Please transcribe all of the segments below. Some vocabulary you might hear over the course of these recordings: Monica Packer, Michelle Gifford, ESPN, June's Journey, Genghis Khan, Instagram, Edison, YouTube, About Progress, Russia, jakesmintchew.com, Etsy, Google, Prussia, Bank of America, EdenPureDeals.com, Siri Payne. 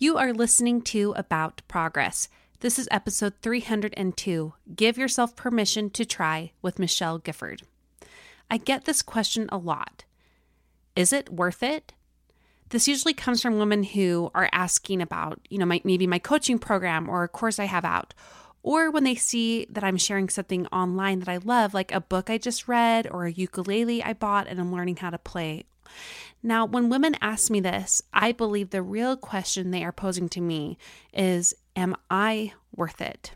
You are listening to About Progress. This is episode 302, Give Yourself Permission to Try, with Michelle Gifford. I get this question a lot. Is it worth it? This usually comes from women who are asking about, maybe my coaching program or a course I have out, or when they see that I'm sharing something online that I love, like a book I just read or a ukulele I bought and I'm learning how to play. Now, when women ask me this, I believe the real question they are posing to me is, am I worth it?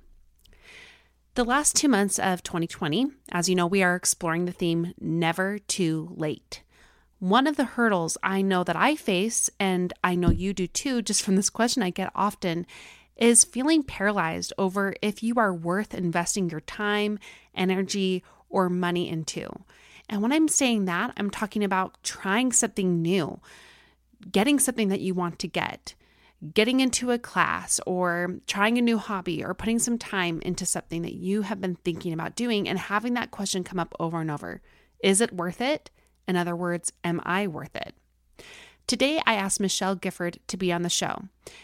The last 2 months of 2020, as you know, we are exploring the theme, never too late. One of the hurdles I know that I face, and I know you do too, just from this question I get often, is feeling paralyzed over if you are worth investing your time, energy, or money into. And when I'm saying that, I'm talking about trying something new, getting something that you want to get, getting into a class or trying a new hobby or putting some time into something that you have been thinking about doing and having that question come up over and over. Is it worth it? In other words, am I worth it? Today, I asked Michelle Gifford to be on the show.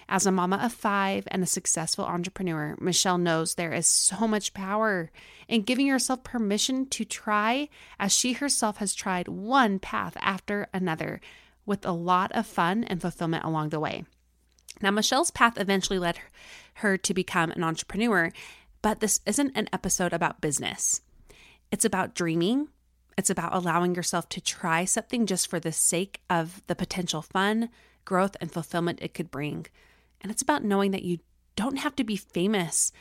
As a mama of 5 and a successful entrepreneur, Michelle knows there is so much power in giving yourself permission to try, as she herself has tried one path after another with a lot of fun and fulfillment along the way. Now, Michelle's path eventually led her to become an entrepreneur, but this isn't an episode about business. It's about dreaming. It's about allowing yourself to try something just for the sake of the potential fun, growth, and fulfillment it could bring. And it's about knowing that you don't have to be famous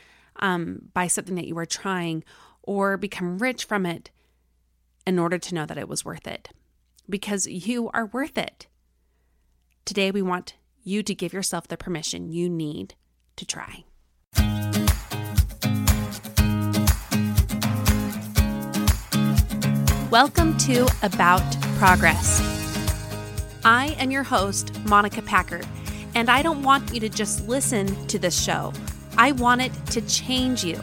by something that you are trying or become rich from it in order to know that it was worth it, because you are worth it. Today, we want you to give yourself the permission you need to try. Welcome to About Progress. I am your host, Monica Packer, and I don't want you to just listen to this show. I want it to change you.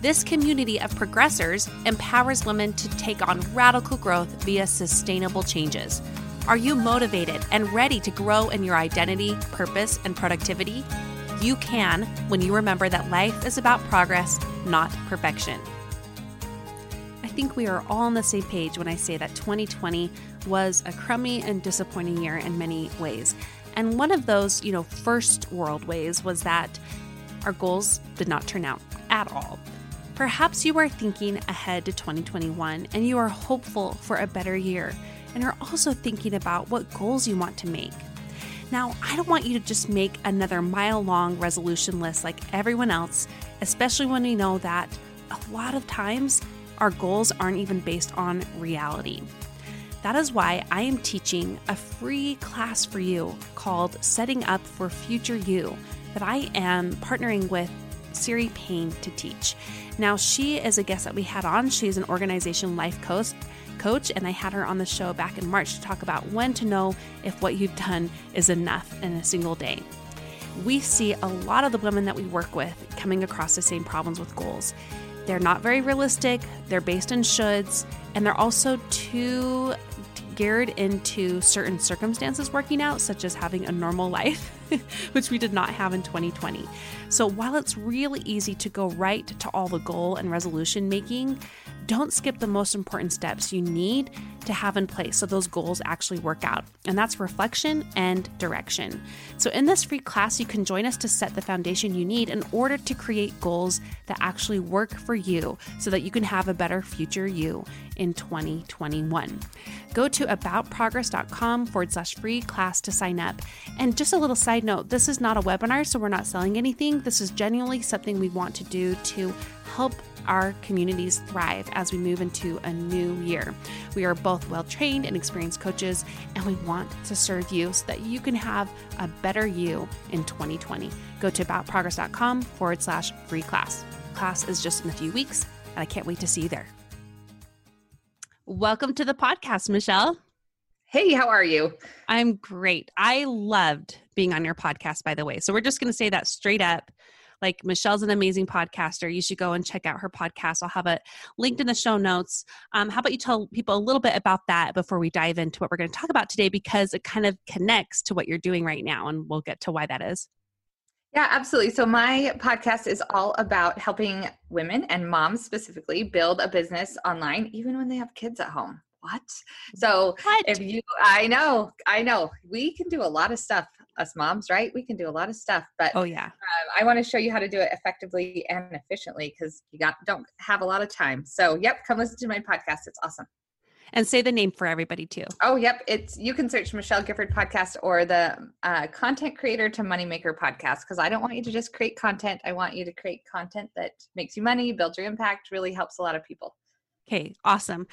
This community of progressors empowers women to take on radical growth via sustainable changes. Are you motivated and ready to grow in your identity, purpose, and productivity? You can when you remember that life is about progress, not perfection. I think we are all on the same page when I say that 2020 was a crummy and disappointing year in many ways. And one of those, first world ways was that our goals did not turn out at all. Perhaps you are thinking ahead to 2021 and you are hopeful for a better year and are also thinking about what goals you want to make. Now, I don't want you to just make another mile-long resolution list like everyone else, especially when we know that a lot of times our goals aren't even based on reality. That is why I am teaching a free class for you called Setting Up for Future You that I am partnering with Siri Payne to teach. Now, she is a guest that we had on. She's an organization life coach, and I had her on the show back in March to talk about when to know if what you've done is enough in a single day. We see a lot of the women that we work with coming across the same problems with goals. They're not very realistic, they're based in shoulds, and they're also too geared into certain circumstances working out, such as having a normal life, which we did not have in 2020. So while it's really easy to go right to all the goal and resolution making, don't skip the most important steps you need to have in place so those goals actually work out. And that's reflection and direction. So in this free class, you can join us to set the foundation you need in order to create goals that actually work for you so that you can have a better future you in 2021. Go to aboutprogress.com/free class to sign up. And just a little side note, this is not a webinar, so we're not selling anything. This is genuinely something we want to do to help our communities thrive as we move into a new year. We are both well-trained and experienced coaches, and we want to serve you so that you can have a better you in 2020. Go to aboutprogress.com/free class. Class is just in a few weeks, and I can't wait to see you there. Welcome to the podcast, Michelle. Hey, how are you? I'm great. I loved being on your podcast, by the way. So we're just going to say that straight up. Like, Michelle's an amazing podcaster. You should go and check out her podcast. I'll have it linked in the show notes. How about you tell people a little bit about that before we dive into what we're going to talk about today, because it kind of connects to what you're doing right now, and we'll get to why that is. Yeah, absolutely. So my podcast is all about helping women and moms specifically build a business online, even when they have kids at home. What? So what? I know, we can do a lot of stuff. Us moms, right? We can do a lot of stuff, but I want to show you how to do it effectively and efficiently because you don't have a lot of time. So come listen to my podcast. It's awesome. And say the name for everybody too. Oh, yep. You can search Michelle Gifford podcast or the Content Creator to Moneymaker podcast, because I don't want you to just create content. I want you to create content that makes you money, builds your impact, really helps a lot of people. Okay. Awesome.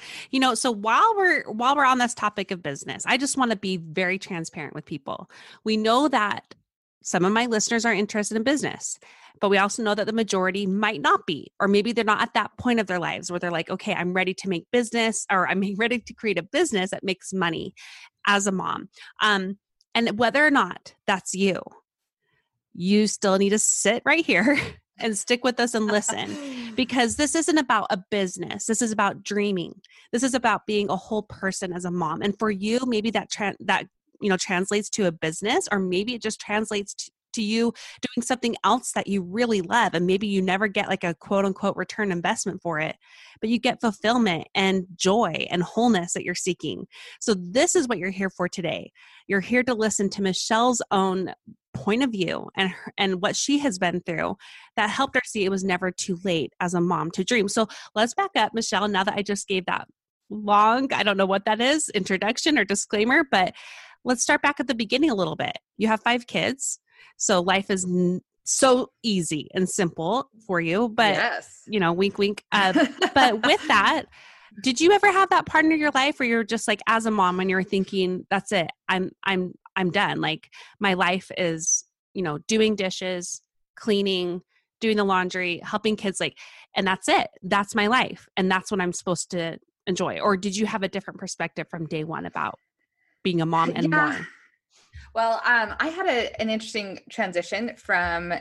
So while we're on this topic of business, I just want to be very transparent with people. We know that some of my listeners are interested in business, but we also know that the majority might not be, or maybe they're not at that point of their lives where they're like, okay, I'm ready to make business, or I'm ready to create a business that makes money as a mom. And whether or not that's you, you still need to sit right here and stick with us and listen, because this isn't about a business. This is about dreaming. This is about being a whole person as a mom. And for you, maybe that translates to a business, or maybe it just translates to you doing something else that you really love. And maybe you never get like a quote unquote return investment for it, but you get fulfillment and joy and wholeness that you're seeking. So this is what you're here for today. You're here to listen to Michelle's own point of view and what she has been through that helped her see it was never too late as a mom to dream. So let's back up, Michelle, now that I just gave that long, I don't know what that is, introduction or disclaimer, but let's start back at the beginning a little bit. You have 5 kids. So life is so easy and simple for you, but yes. Wink, wink. But with that, did you ever have that part in your life where you're just like, as a mom, when you're thinking, that's it, I'm done. Like, my life is, doing dishes, cleaning, doing the laundry, helping kids, and that's it. That's my life. And that's what I'm supposed to enjoy. Or did you have a different perspective from day one about being a mom and more? Well, I had an interesting transition from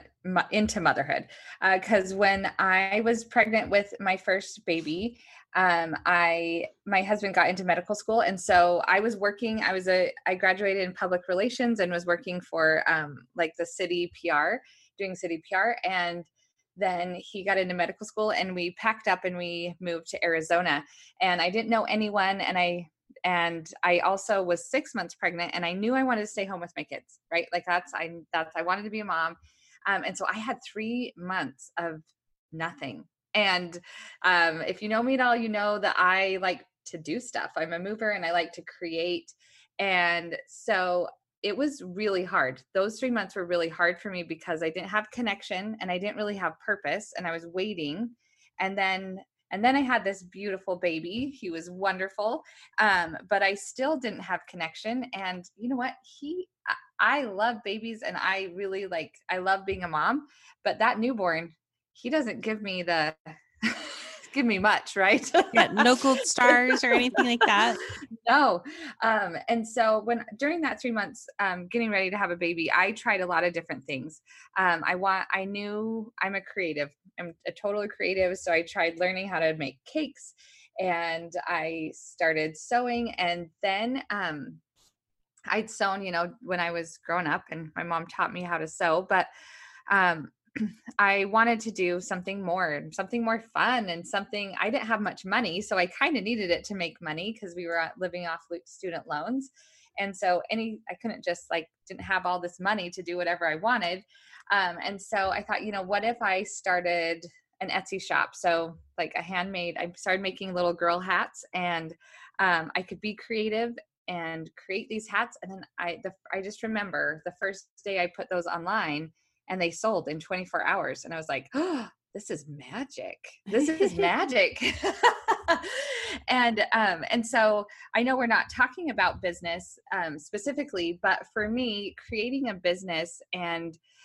into motherhood, because when I was pregnant with my first baby, my husband got into medical school. And so I was working, I graduated in public relations and was working for, the city PR doing city PR. And then he got into medical school and we packed up and we moved to Arizona, and I didn't know anyone. And I also was 6 months pregnant, and I knew I wanted to stay home with my kids, right? Like I wanted to be a mom. And so I had 3 months of nothing. And if you know me at all, you know that I like to do stuff. I'm a mover and I like to create. And so it was really hard. Those 3 months were really hard for me because I didn't have connection and I didn't really have purpose, and I was waiting. And then I had this beautiful baby. He was wonderful. But I still didn't have connection. And you know what? I love babies, and I really I love being a mom, but that newborn, he doesn't give me much, right? Yeah, no gold stars or anything like that. No. And so during that 3 months, getting ready to have a baby, I tried a lot of different things. I knew I'm a creative. I'm a total creative. So I tried learning how to make cakes, and I started sewing. And then, I'd sewn, when I was growing up, and my mom taught me how to sew, but, I wanted to do something more fun, and I didn't have much money. So I kind of needed it to make money because we were living off student loans. And so I couldn't just didn't have all this money to do whatever I wanted. And so I thought, what if I started an Etsy shop? So I started making little girl hats, and I could be creative and create these hats. And then I just remember the first day I put those online, and they sold in 24 hours. And I was like, oh, this is magic. This is magic. And so I know we're not talking about business specifically, but for me, creating a business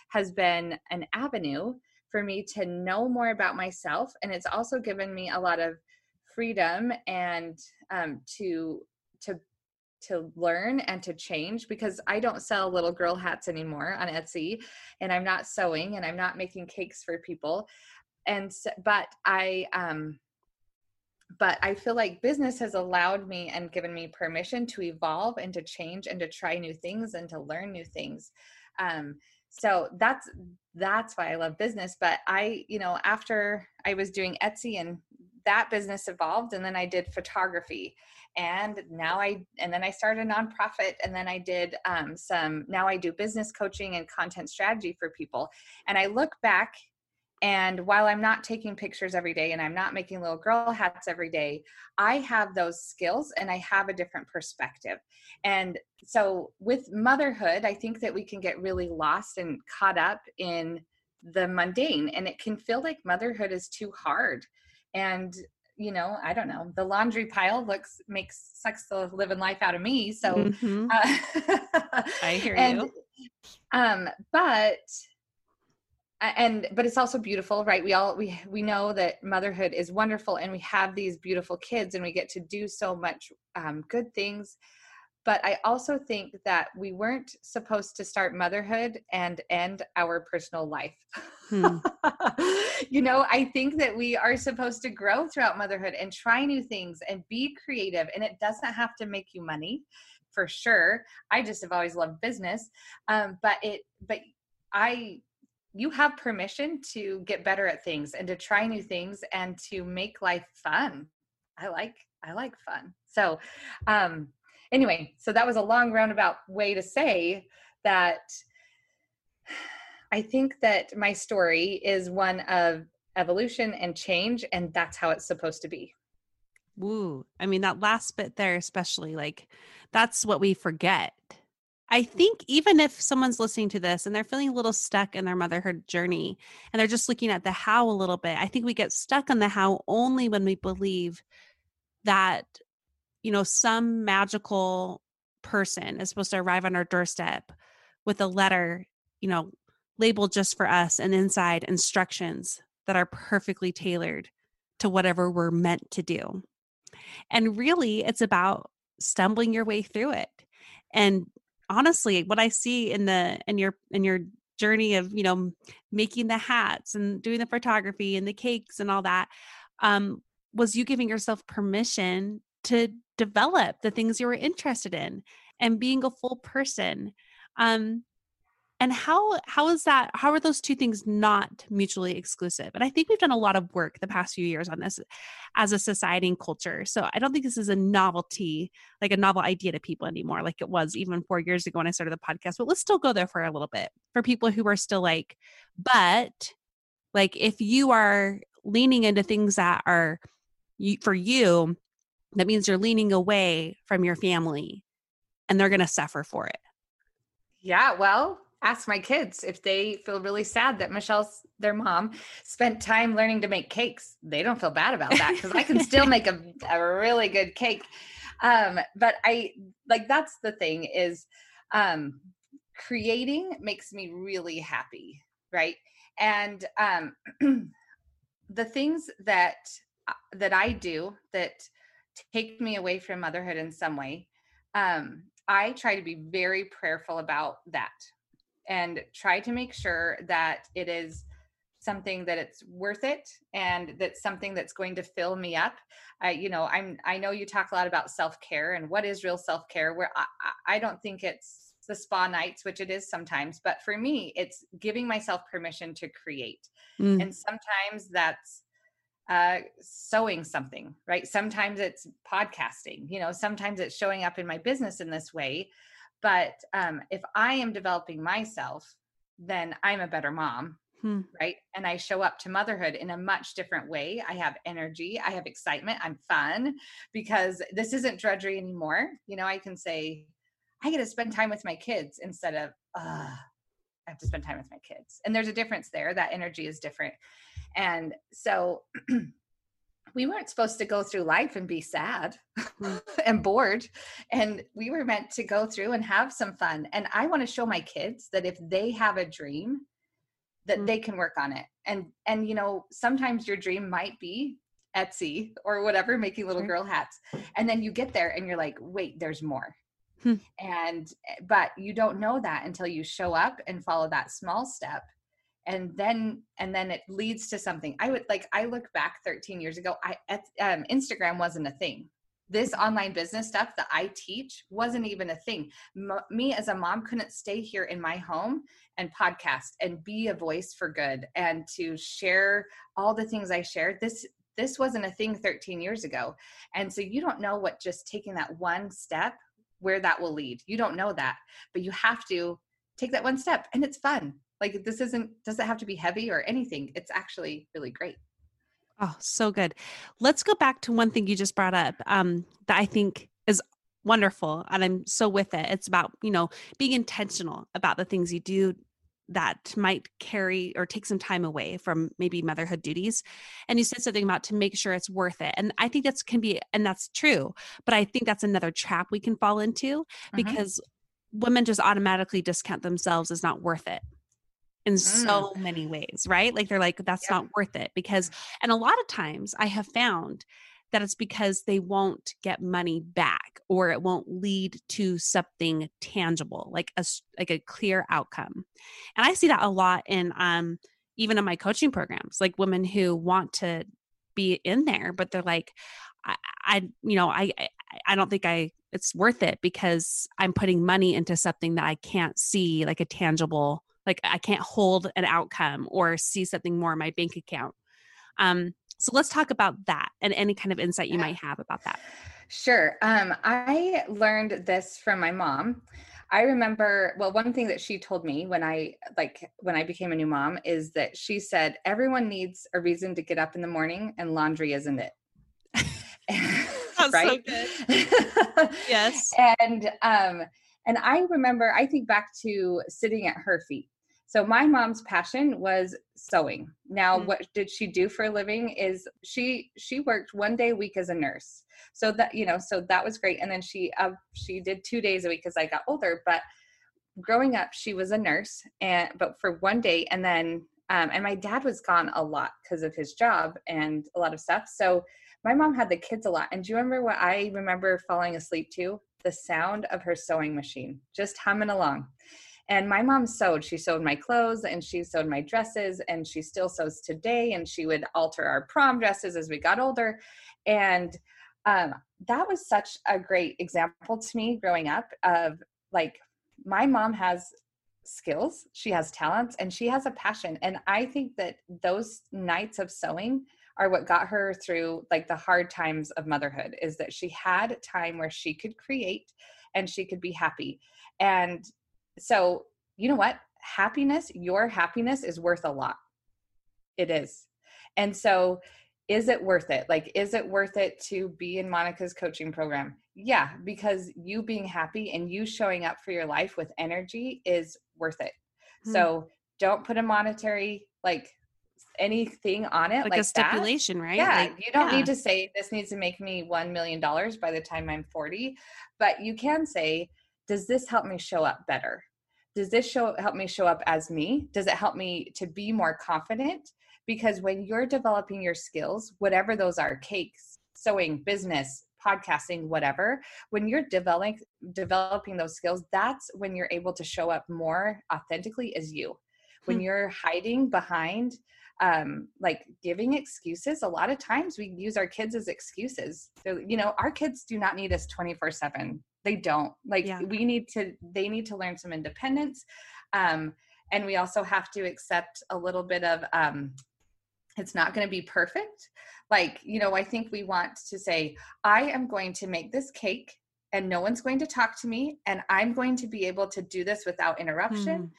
has been an avenue for me to know more about myself. And it's also given me a lot of freedom and to learn and to change, because I don't sell little girl hats anymore on Etsy, and I'm not sewing, and I'm not making cakes for people. And so, but I feel like business has allowed me and given me permission to evolve and to change and to try new things and to learn new things. So that's why I love business. But after I was doing Etsy, and that business evolved, and then I did photography, and then I started a nonprofit, and then I did now I do business coaching and content strategy for people. And I look back, and while I'm not taking pictures every day and I'm not making little girl hats every day, I have those skills and I have a different perspective. And so with motherhood, I think that we can get really lost and caught up in the mundane, and it can feel like motherhood is too hard. And, I don't know, the laundry pile sucks the living life out of me. So, I hear you. But it's also beautiful, right? We know that motherhood is wonderful, and we have these beautiful kids, and we get to do so much, good things. But I also think that we weren't supposed to start motherhood and end our personal life. I think that we are supposed to grow throughout motherhood and try new things and be creative. And it doesn't have to make you money, for sure. I just have always loved business. You have permission to get better at things and to try new things and to make life fun. I like fun. So, anyway, so that was a long roundabout way to say that I think that my story is one of evolution and change, and that's how it's supposed to be. Woo. I mean, that last bit there, especially, that's what we forget. I think even if someone's listening to this and they're feeling a little stuck in their motherhood journey, and they're just looking at the how a little bit, I think we get stuck on the how only when we believe that some magical person is supposed to arrive on our doorstep with a letter, labeled just for us, and inside instructions that are perfectly tailored to whatever we're meant to do. And really, it's about stumbling your way through it. And honestly, what I see in your journey of, making the hats and doing the photography and the cakes and all that, was you giving yourself permission to develop the things you were interested in and being a full person. And how are those two things not mutually exclusive? And I think we've done a lot of work the past few years on this as a society and culture. So I don't think this is a novelty, like a novel idea to people anymore, like it was even 4 years ago when I started the podcast. But let's still go there for a little bit for people who are still like, but like if you are leaning into things that are for you, that means you're leaning away from your family and they're going to suffer for it. Yeah, well, ask my kids if they feel really sad that Michelle's, their mom, spent time learning to make cakes. They don't feel bad about that because I can still make a really good cake. But I like, that's the thing is creating makes me really happy. Right. And the things that I do that take me away from motherhood in some way, I try to be very prayerful about that. And try to make sure that it is something that it's worth it and that's something that's going to fill me up. I know you talk a lot about self-care and what is real self-care, where I don't think it's the spa nights, which it is sometimes, but for me, it's giving myself permission to create. Mm. And sometimes that's sewing something, right? Sometimes it's podcasting, sometimes it's showing up in my business in this way. But if I am developing myself, then I'm a better mom, right? And I show up to motherhood in a much different way. I have energy. I have excitement. I'm fun because this isn't drudgery anymore. I can say, I get to spend time with my kids instead of, I have to spend time with my kids. And there's a difference there. That energy is different. And so we weren't supposed to go through life and be sad and bored. And we were meant to go through and have some fun. And I want to show my kids that if they have a dream, that they can work on it. And, sometimes your dream might be Etsy or whatever, making little girl hats. And then you get there and you're like, wait, there's more. But you don't know that until you show up and follow that small step. And then it leads to something. I look back 13 years ago, Instagram wasn't a thing. This online business stuff that I teach wasn't even a thing. Me as a mom couldn't stay here in my home and podcast and be a voice for good and to share all the things I shared. This wasn't a thing 13 years ago. And so you don't know what just taking that one step, where that will lead. You don't know that, but you have to take that one step and it's fun. Like this doesn't have to be heavy or anything. It's actually really great. Oh, so good. Let's go back to one thing you just brought up that I think is wonderful. And I'm so with it. It's about, being intentional about the things you do that might carry or take some time away from maybe motherhood duties. And you said something about to make sure it's worth it. And I think that's true, but I think that's another trap we can fall into because women just automatically discount themselves as not worth it. In so many ways, right? Like they're like, that's not worth it because, and a lot of times I have found that it's because they won't get money back or it won't lead to something tangible, like a clear outcome. And I see that a lot in, even in my coaching programs, like women who want to be in there, but they're like, I don't think it's worth it because I'm putting money into something that I can't see like a tangible, like I can't hold an outcome or see something more in my bank account. So let's talk about that and any kind of insight you might have about that. Sure. I learned this from my mom. I remember, one thing that she told me when I became a new mom is that she said, everyone needs a reason to get up in the morning and laundry isn't it. Right? So good. Yes. And I remember, I think back to sitting at her feet. So my mom's passion was sewing. Now, what did she do for a living is she worked 1 day a week as a nurse. So that, so that was great. And then she did 2 days a week as I got older, but growing up, she was a nurse but for 1 day. And then, and my dad was gone a lot because of his job and a lot of stuff. So my mom had the kids a lot. And do you remember what I remember falling asleep to? The sound of her sewing machine, just humming along. And my mom sewed. She sewed my clothes and she sewed my dresses and she still sews today. And she would alter our prom dresses as we got older. And that was such a great example to me growing up of like, my mom has skills, she has talents, and she has a passion. And I think that those nights of sewing are what got her through like the hard times of motherhood, is that she had time where she could create and she could be happy. And so, you know what? Happiness, your happiness is worth a lot. It is. And so is it worth it? Like, is it worth it to be in Monica's coaching program? Yeah, because you being happy and you showing up for your life with energy is worth it. Mm-hmm. So don't put a monetary, like, anything on it. Like a stipulation, that. Right? Yeah. Like, you don't need to say, this needs to make me $1 million by the time I'm 40, but you can say, does this help me show up better? Does this help me show up as me? Does it help me to be more confident? Because when you're developing your skills, whatever those are, cakes, sewing, business, podcasting, whatever, when you're developing those skills, that's when you're able to show up more authentically as you. When you're hiding behind, like giving excuses, a lot of times we use our kids as excuses. So, you know, our kids do not need us 24/7. They don't. Like they need to learn some independence. And we also have to accept a little bit of, it's not going to be perfect. Like, you know, I think we want to say, I am going to make this cake and no one's going to talk to me. And I'm going to be able to do this without interruption.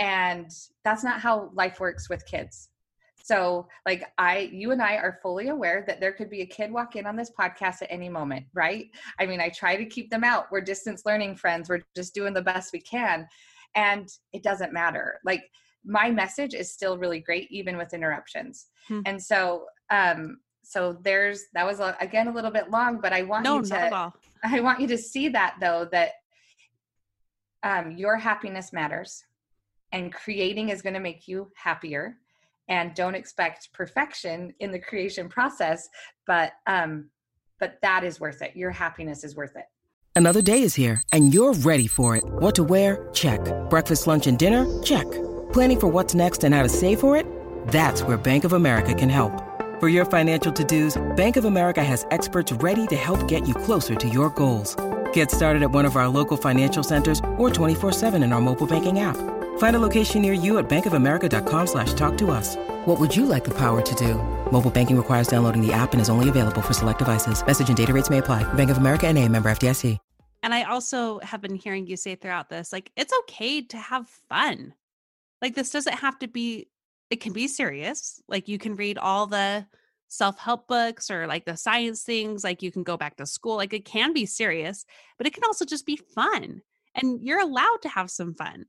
And that's not how life works with kids. So like you and I are fully aware that there could be a kid walk in on this podcast at any moment, right? I mean, I try to keep them out. We're distance learning friends. We're just doing the best we can. And it doesn't matter. Like, my message is still really great, even with interruptions. And so, that was again, a little bit long, but I want you to see that though, that, your happiness matters. And creating is going to make you happier, and don't expect perfection in the creation process, but that is worth it. Your happiness is worth it. Another day is here and you're ready for it. What to wear? Check. Breakfast, lunch, and dinner? Check. Planning for what's next and how to save for it? That's where Bank of America can help. For your financial to-dos, Bank of America has experts ready to help get you closer to your goals. Get started at one of our local financial centers or 24/7 in our mobile banking app. Find a location near you at bankofamerica.com/talktous. What would you like the power to do? Mobile banking requires downloading the app and is only available for select devices. Message and data rates may apply. Bank of America NA, member FDIC. And I also have been hearing you say throughout this, like, it's okay to have fun. Like, this doesn't have to be, it can be serious. Like, you can read all the self-help books or like the science things. Like, you can go back to school. Like, it can be serious, but it can also just be fun. And you're allowed to have some fun.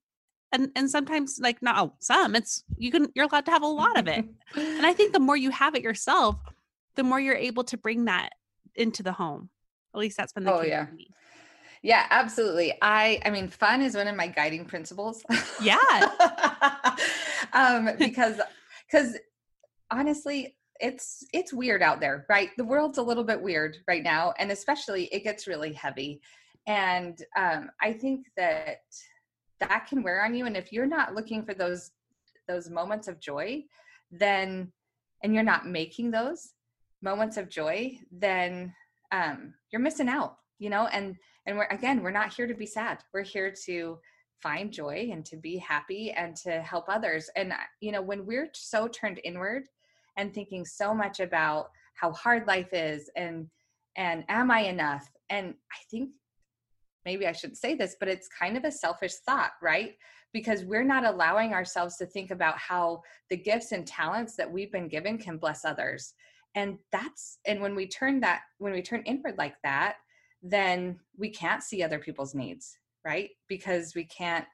And sometimes, like, not some, you're allowed to have a lot of it. And I think the more you have it yourself, the more you're able to bring that into the home. At least that's been the case for me. Yeah, absolutely. I mean, fun is one of my guiding principles. Yeah. because honestly, it's weird out there, right? The world's a little bit weird right now. And especially it gets really heavy. And I think that can wear on you. And if you're not looking for those moments of joy, and you're not making those moments of joy, then you're missing out, you know? And we're not here to be sad. We're here to find joy and to be happy and to help others. And, you know, when we're so turned inward and thinking so much about how hard life is and am I enough? And I think, maybe I shouldn't say this, but it's kind of a selfish thought, right? Because we're not allowing ourselves to think about how the gifts and talents that we've been given can bless others. And when we turn inward like that, then we can't see other people's needs, right? Because we can't,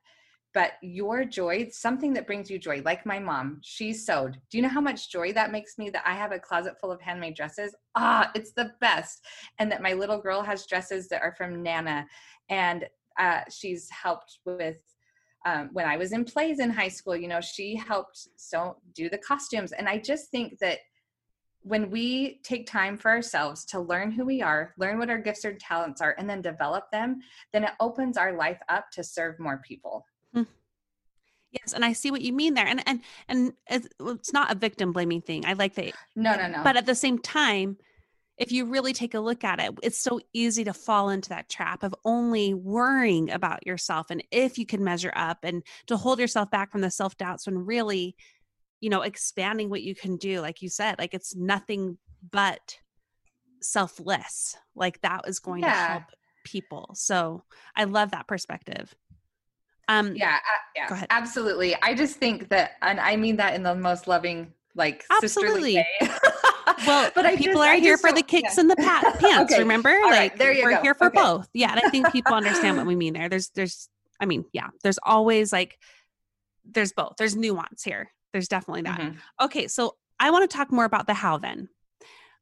but your joy, something that brings you joy, like my mom, she sewed. Do you know how much joy that makes me that I have a closet full of handmade dresses? It's the best. And that my little girl has dresses that are from Nana. And she's helped with, when I was in plays in high school, you know, she helped do the costumes. And I just think that when we take time for ourselves to learn who we are, learn what our gifts or talents are, and then develop them, then it opens our life up to serve more people. Yes. And I see what you mean there. And it's not a victim blaming thing. I like that. No. But at the same time, if you really take a look at it, it's so easy to fall into that trap of only worrying about yourself and if you can measure up, and to hold yourself back from the self-doubts when really, you know, expanding what you can do. Like you said, like it's nothing but selfless. Like that is going to help people. So I love that perspective. Go ahead. Absolutely. I just think that, and I mean that in the most loving, like sisterly way. Well, but people are here for the kicks and the pants, okay. Remember? All like right, there you we're go. Here for okay. both. Yeah. And I think people understand what we mean there. There's always like, there's both, there's nuance here. There's definitely that. Mm-hmm. Okay. So I want to talk more about the how then,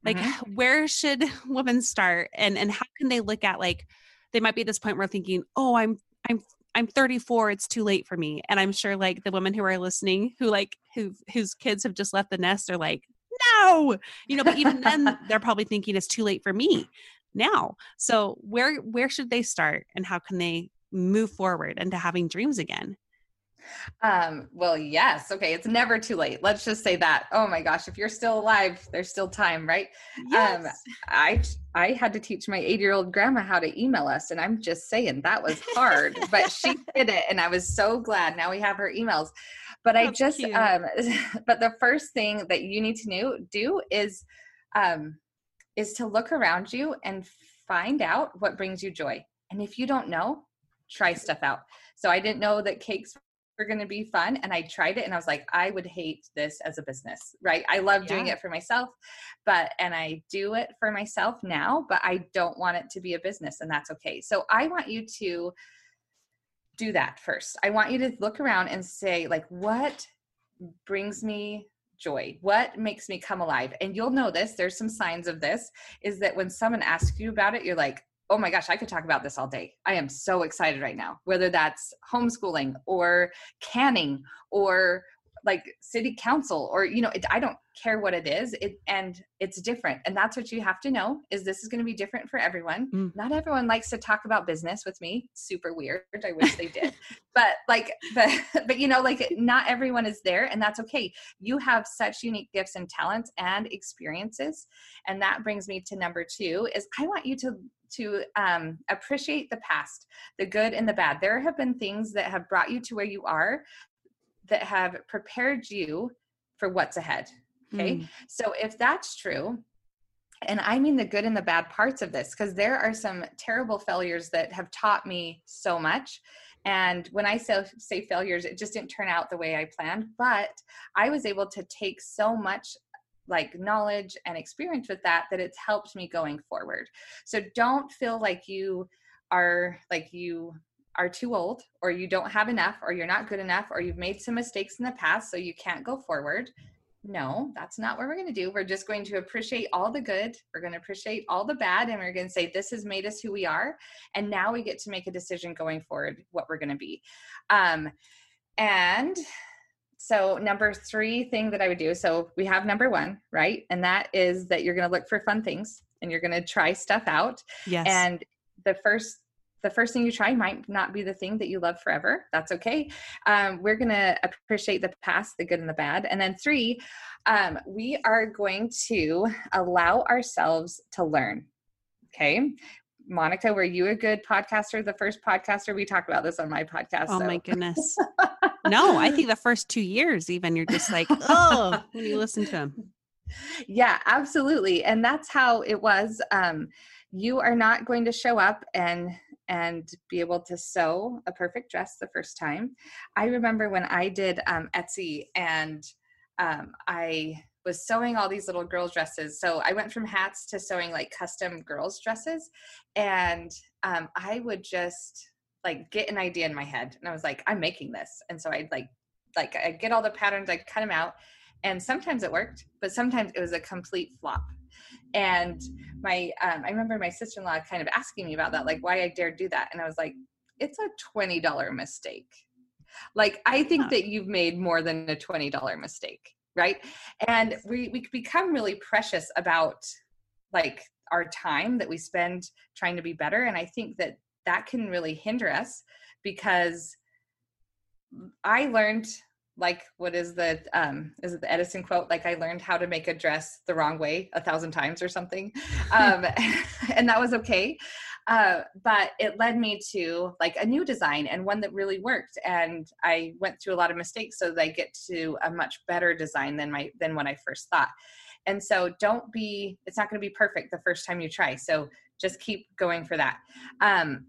like mm-hmm. where should women start and how can they look at, like, they might be at this point where thinking, oh, I'm 34. It's too late for me. And I'm sure like the women who are listening whose kids have just left the nest are like, no, you know, but even then they're probably thinking it's too late for me now. So where should they start and how can they move forward into having dreams again? Well, yes. Okay. It's never too late. Let's just say that. Oh my gosh. If you're still alive, there's still time, right? Yes. I had to teach my 80-year-old grandma how to email us. And I'm just saying that was hard, but she did it. And I was so glad. Now we have her emails, but I just, but the first thing that you need to do is to look around you and find out what brings you joy. And if you don't know, try stuff out. So I didn't know that cakes were going to be fun. And I tried it and I was like, I would hate this as a business, right? I love doing it for myself, and I do it for myself now, but I don't want it to be a business, and that's okay. So I want you to do that first. I want you to look around and say, like, what brings me joy? What makes me come alive? And you'll know this, there's some signs of this, is that when someone asks you about it, you're like, oh my gosh, I could talk about this all day. I am so excited right now, whether that's homeschooling or canning or like city council or, you know, I don't care what it is. And it's different. And that's what you have to know, is this is going to be different for everyone. Mm. Not everyone likes to talk about business with me. Super weird. I wish they did, but you know, like not everyone is there, and that's okay. You have such unique gifts and talents and experiences. And that brings me to number 2 is I want you to appreciate the past, the good and the bad. There have been things that have brought you to where you are that have prepared you for what's ahead. Okay. Mm. So if that's true, and I mean the good and the bad parts of this, because there are some terrible failures that have taught me so much. And when I say failures, it just didn't turn out the way I planned, but I was able to take so much like knowledge and experience with that it's helped me going forward. So don't feel like you are too old, or you don't have enough, or you're not good enough, or you've made some mistakes in the past, so you can't go forward. No, that's not what we're going to do. We're just going to appreciate all the good. We're going to appreciate all the bad. And we're going to say, this has made us who we are. And now we get to make a decision going forward, what we're going to be. So number 3 thing that I would do. So we have number 1, right? And that is that you're going to look for fun things and you're going to try stuff out. Yes. And the first thing you try might not be the thing that you love forever. That's okay. We're going to appreciate the past, the good and the bad. And then 3, we are going to allow ourselves to learn. Okay. Monica, were you a good podcaster? The first podcaster, we talked about this on my podcast. Oh my goodness. No, I think the first 2 years, even you're just like, oh, when you listen to them. Yeah, absolutely. And that's how it was. You are not going to show up and be able to sew a perfect dress the first time. I remember when I did Etsy and I was sewing all these little girls' dresses. So I went from hats to sewing like custom girls' dresses. And I would just like get an idea in my head. And I was like, I'm making this. And so I'd like I get all the patterns, I'd cut them out. And sometimes it worked, but sometimes it was a complete flop. And my, I remember my sister-in-law kind of asking me about that, like why I dared do that. And I was like, it's a $20 mistake. Like, I think that you've made more than a $20 mistake. Right. And we become really precious about like our time that we spend trying to be better. And I think that can really hinder us, because I learned like, what is it the Edison quote? Like, I learned how to make a dress the wrong way 1,000 times or something. And that was okay. But it led me to like a new design and one that really worked. And I went through a lot of mistakes so that I get to a much better design than when I first thought. And so it's not going to be perfect the first time you try. So just keep going for that. And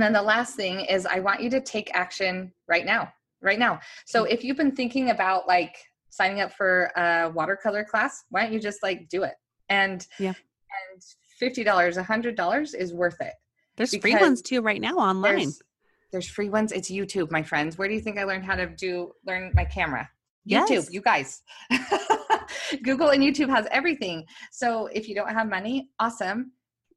then the last thing is I want you to take action right now. So if you've been thinking about like signing up for a watercolor class, why don't you just like do it? And $50, $100 is worth it. There's free ones too right now online. There's free ones. It's YouTube, my friends. Where do you think I learned how to learn my camera? Yes. YouTube, you guys. Google and YouTube has everything. So if you don't have money, awesome.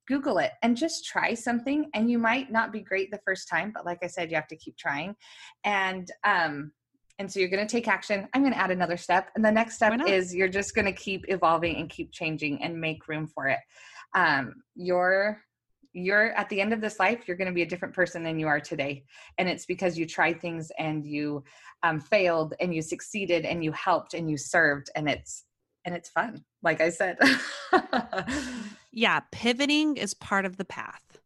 Google it and just try something, and you might not be great the first time, but like I said, you have to keep trying. And so you're going to take action. I'm going to add another step. And the next step is you're just going to keep evolving and keep changing and make room for it. You're at the end of this life, you're going to be a different person than you are today. And it's because you tried things and you failed and you succeeded and you helped and you served, and it's fun. Like I said. Yeah. Pivoting is part of the path.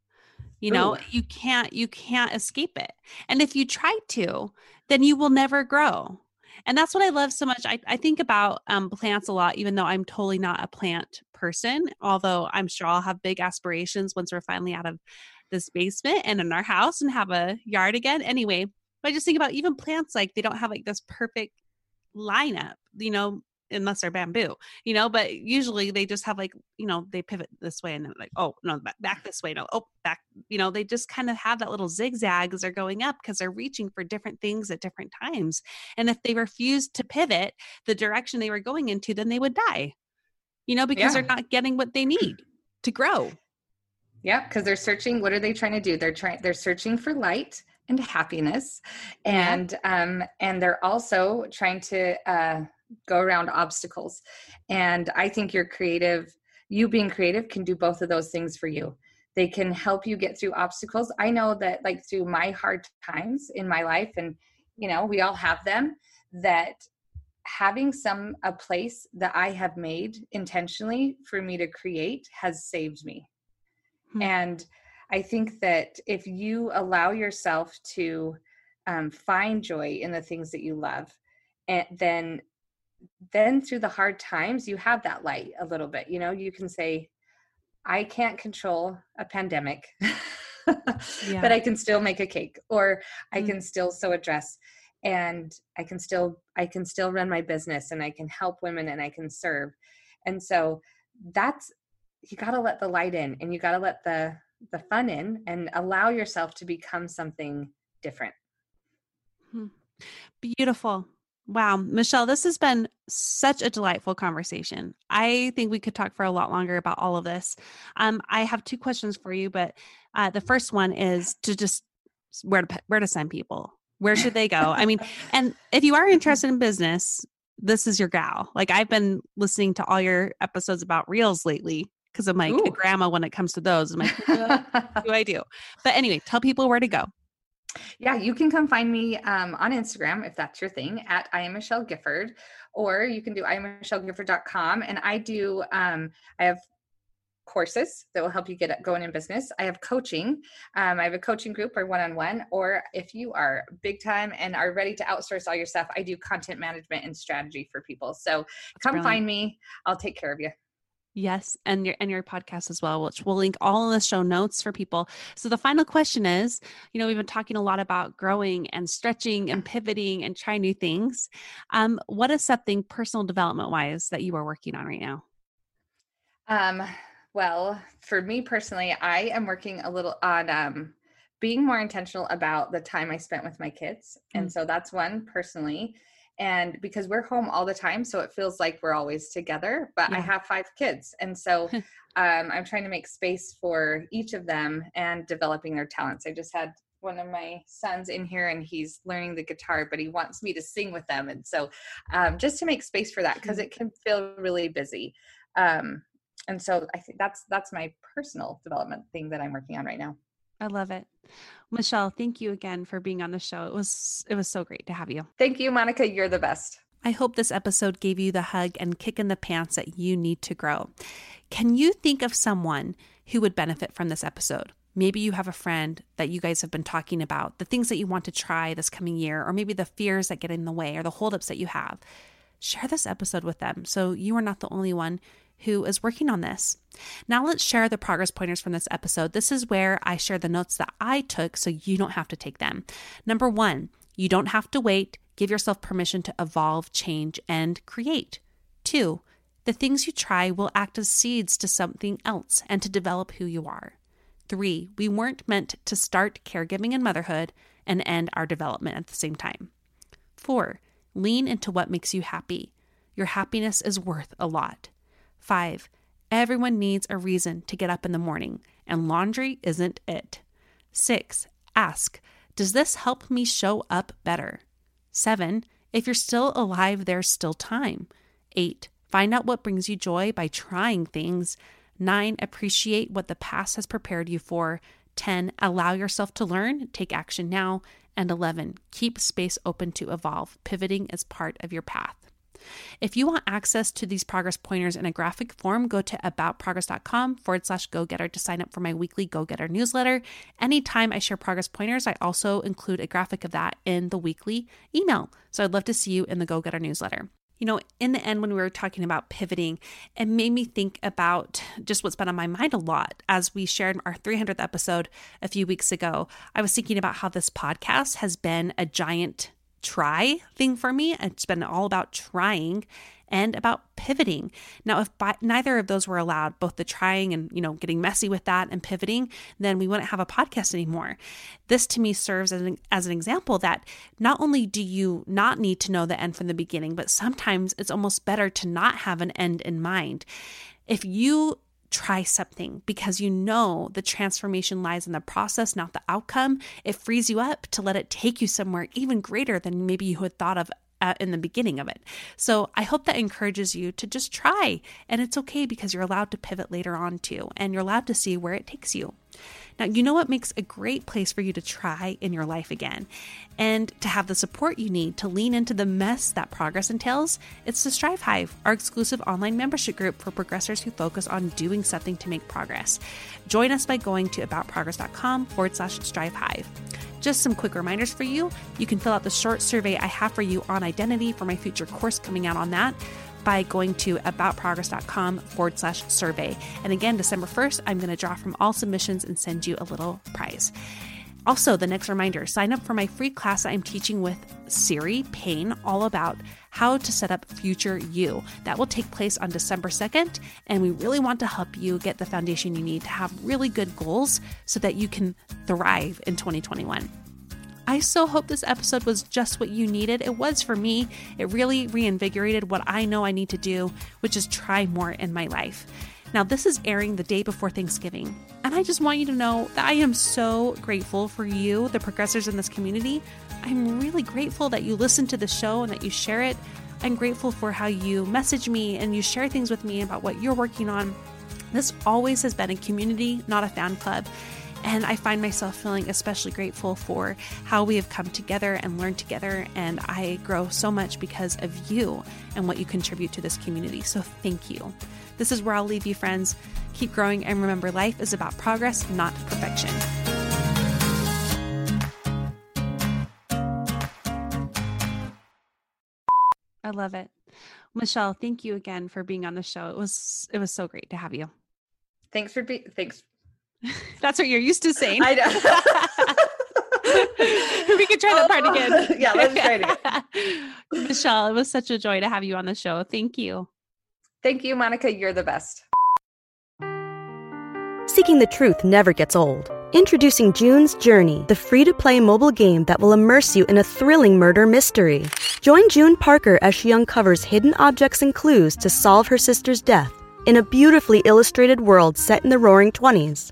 You know, you can't escape it. And if you try to, then you will never grow. And that's what I love so much. I think about plants a lot, even though I'm totally not a plant person, although I'm sure I'll have big aspirations once we're finally out of this basement and in our house and have a yard again. Anyway, but I just think about even plants, like they don't have like this perfect lineup, you know, unless they're bamboo, you know, but usually they just have like, you know, they pivot this way and then like, oh no, back this way. No, oh, back, you know, they just kind of have that little zigzag as they're going up because they're reaching for different things at different times. And if they refused to pivot the direction they were going into, then they would die, you know, because they're not getting what they need to grow. Yeah. Cause they're searching. What are they trying to do? They're searching for light and happiness. And they're also trying to, go around obstacles. And I think you being creative can do both of those things for you. They can help you get through obstacles. I know that like through my hard times in my life, and you know, we all have them, that having a place that I have made intentionally for me to create has saved me. Mm-hmm. And I think that if you allow yourself to find joy in the things that you love, and then through the hard times, you have that light a little bit. You know, you can say, I can't control a pandemic, but I can still make a cake, or I can still sew a dress, and I can still run my business, and I can help women, and I can serve. And so you got to let the light in, and you got to let the fun in, and allow yourself to become something different. Beautiful. Wow. Michelle, this has been such a delightful conversation. I think we could talk for a lot longer about all of this. I have 2 questions for you, but the first one is where to send people. Where should they go? I mean, and if you are interested in business, this is your gal. Like, I've been listening to all your episodes about reels lately because I'm like a grandma when it comes to those. I'm like, what do I do? But anyway, tell people where to go. Yeah, you can come find me on Instagram, if that's your thing, at I am Michelle Gifford, or you can do IamMichelleGifford.com. And I do, I have courses that will help you get going in business. I have coaching. I have a coaching group or one-on-one, or if you are big time and are ready to outsource all your stuff, I do content management and strategy for people. So find me. I'll take care of you. Yes. And your podcast as well, which we'll link all in the show notes for people. So the final question is, you know, we've been talking a lot about growing and stretching and pivoting and trying new things. What is something personal development wise that you are working on right now? Well, for me personally, I am working a little on, being more intentional about the time I spent with my kids. Mm-hmm. And so that's one personally. And because we're home all the time, so it feels like we're always together, but I have 5 kids. And so I'm trying to make space for each of them and developing their talents. I just had one of my sons in here and he's learning the guitar, but he wants me to sing with them. And so just to make space for that, because it can feel really busy. And so I think that's my personal development thing that I'm working on right now. I love it. Michelle, thank you again for being on the show. It was so great to have you. Thank you, Monica. You're the best. I hope this episode gave you the hug and kick in the pants that you need to grow. Can you think of someone who would benefit from this episode? Maybe you have a friend that you guys have been talking about, the things that you want to try this coming year, or maybe the fears that get in the way or the holdups that you have. Share this episode with them so you are not the only one who is working on this. Now let's share the progress pointers from this episode. This is where I share the notes that I took so you don't have to take them. Number one, you don't have to wait. Give yourself permission to evolve, change, and create. 2, the things you try will act as seeds to something else and to develop who you are. 3, we weren't meant to start caregiving and motherhood and end our development at the same time. 4, lean into what makes you happy. Your happiness is worth a lot. 5, everyone needs a reason to get up in the morning, and laundry isn't it. 6, ask, does this help me show up better? 7, if you're still alive, there's still time. 8, find out what brings you joy by trying things. 9, appreciate what the past has prepared you for. 10, allow yourself to learn, take action now. And 11, keep space open to evolve. Pivoting is part of your path. If you want access to these progress pointers in a graphic form, go to aboutprogress.com/go-getter to sign up for my weekly go-getter newsletter. Anytime I share progress pointers, I also include a graphic of that in the weekly email. So I'd love to see you in the go-getter newsletter. You know, in the end, when we were talking about pivoting, it made me think about just what's been on my mind a lot. As we shared our 300th episode a few weeks ago, I was thinking about how this podcast has been a giant try thing for me. It's been all about trying and about pivoting. Now, if neither of those were allowed, both the trying and, getting messy with that and pivoting, then we wouldn't have a podcast anymore. This to me serves as an example that not only do you not need to know the end from the beginning, but sometimes it's almost better to not have an end in mind. If you try something because you know the transformation lies in the process, not the outcome, it frees you up to let it take you somewhere even greater than maybe you had thought of in the beginning of it. So I hope that encourages you to just try, and it's okay because you're allowed to pivot later on too, and you're allowed to see where it takes you. Now, you know what makes a great place for you to try in your life again and to have the support you need to lean into the mess that progress entails? It's the Strive Hive, our exclusive online membership group for progressors who focus on doing something to make progress. Join us by going to aboutprogress.com/Strive Hive. Just some quick reminders for you. You can fill out the short survey I have for you on identity for my future course coming out on that by going to aboutprogress.com/survey. And again, December 1st, I'm going to draw from all submissions and send you a little prize. Also, the next reminder, sign up for my free class that I'm teaching with Siri Payne all about how to set up future you. That will take place on December 2nd, and we really want to help you get the foundation you need to have really good goals so that you can thrive in 2021. I so hope this episode was just what you needed. It was for me. It really reinvigorated what I know I need to do, which is try more in my life. Now, this is airing the day before Thanksgiving, and I just want you to know that I am so grateful for you, the progressors in this community. I'm really grateful that you listen to the show and that you share it. I'm grateful for how you message me and you share things with me about what you're working on. This always has been a community, not a fan club. And I find myself feeling especially grateful for how we have come together and learned together. And I grow so much because of you and what you contribute to this community. So thank you. This is where I'll leave you, friends. Keep growing, and remember, life is about progress, not perfection. I love it. Michelle, thank you again for being on the show. It was so great to have you. Thanks. That's what you're used to saying. I know. We could try that part again. Yeah, let's try it again. Michelle, it was such a joy to have you on the show. Thank you. Thank you, Monica. You're the best. Seeking the truth never gets old. Introducing June's Journey, the free-to-play mobile game that will immerse you in a thrilling murder mystery. Join June Parker as she uncovers hidden objects and clues to solve her sister's death in a beautifully illustrated world set in the roaring 20s.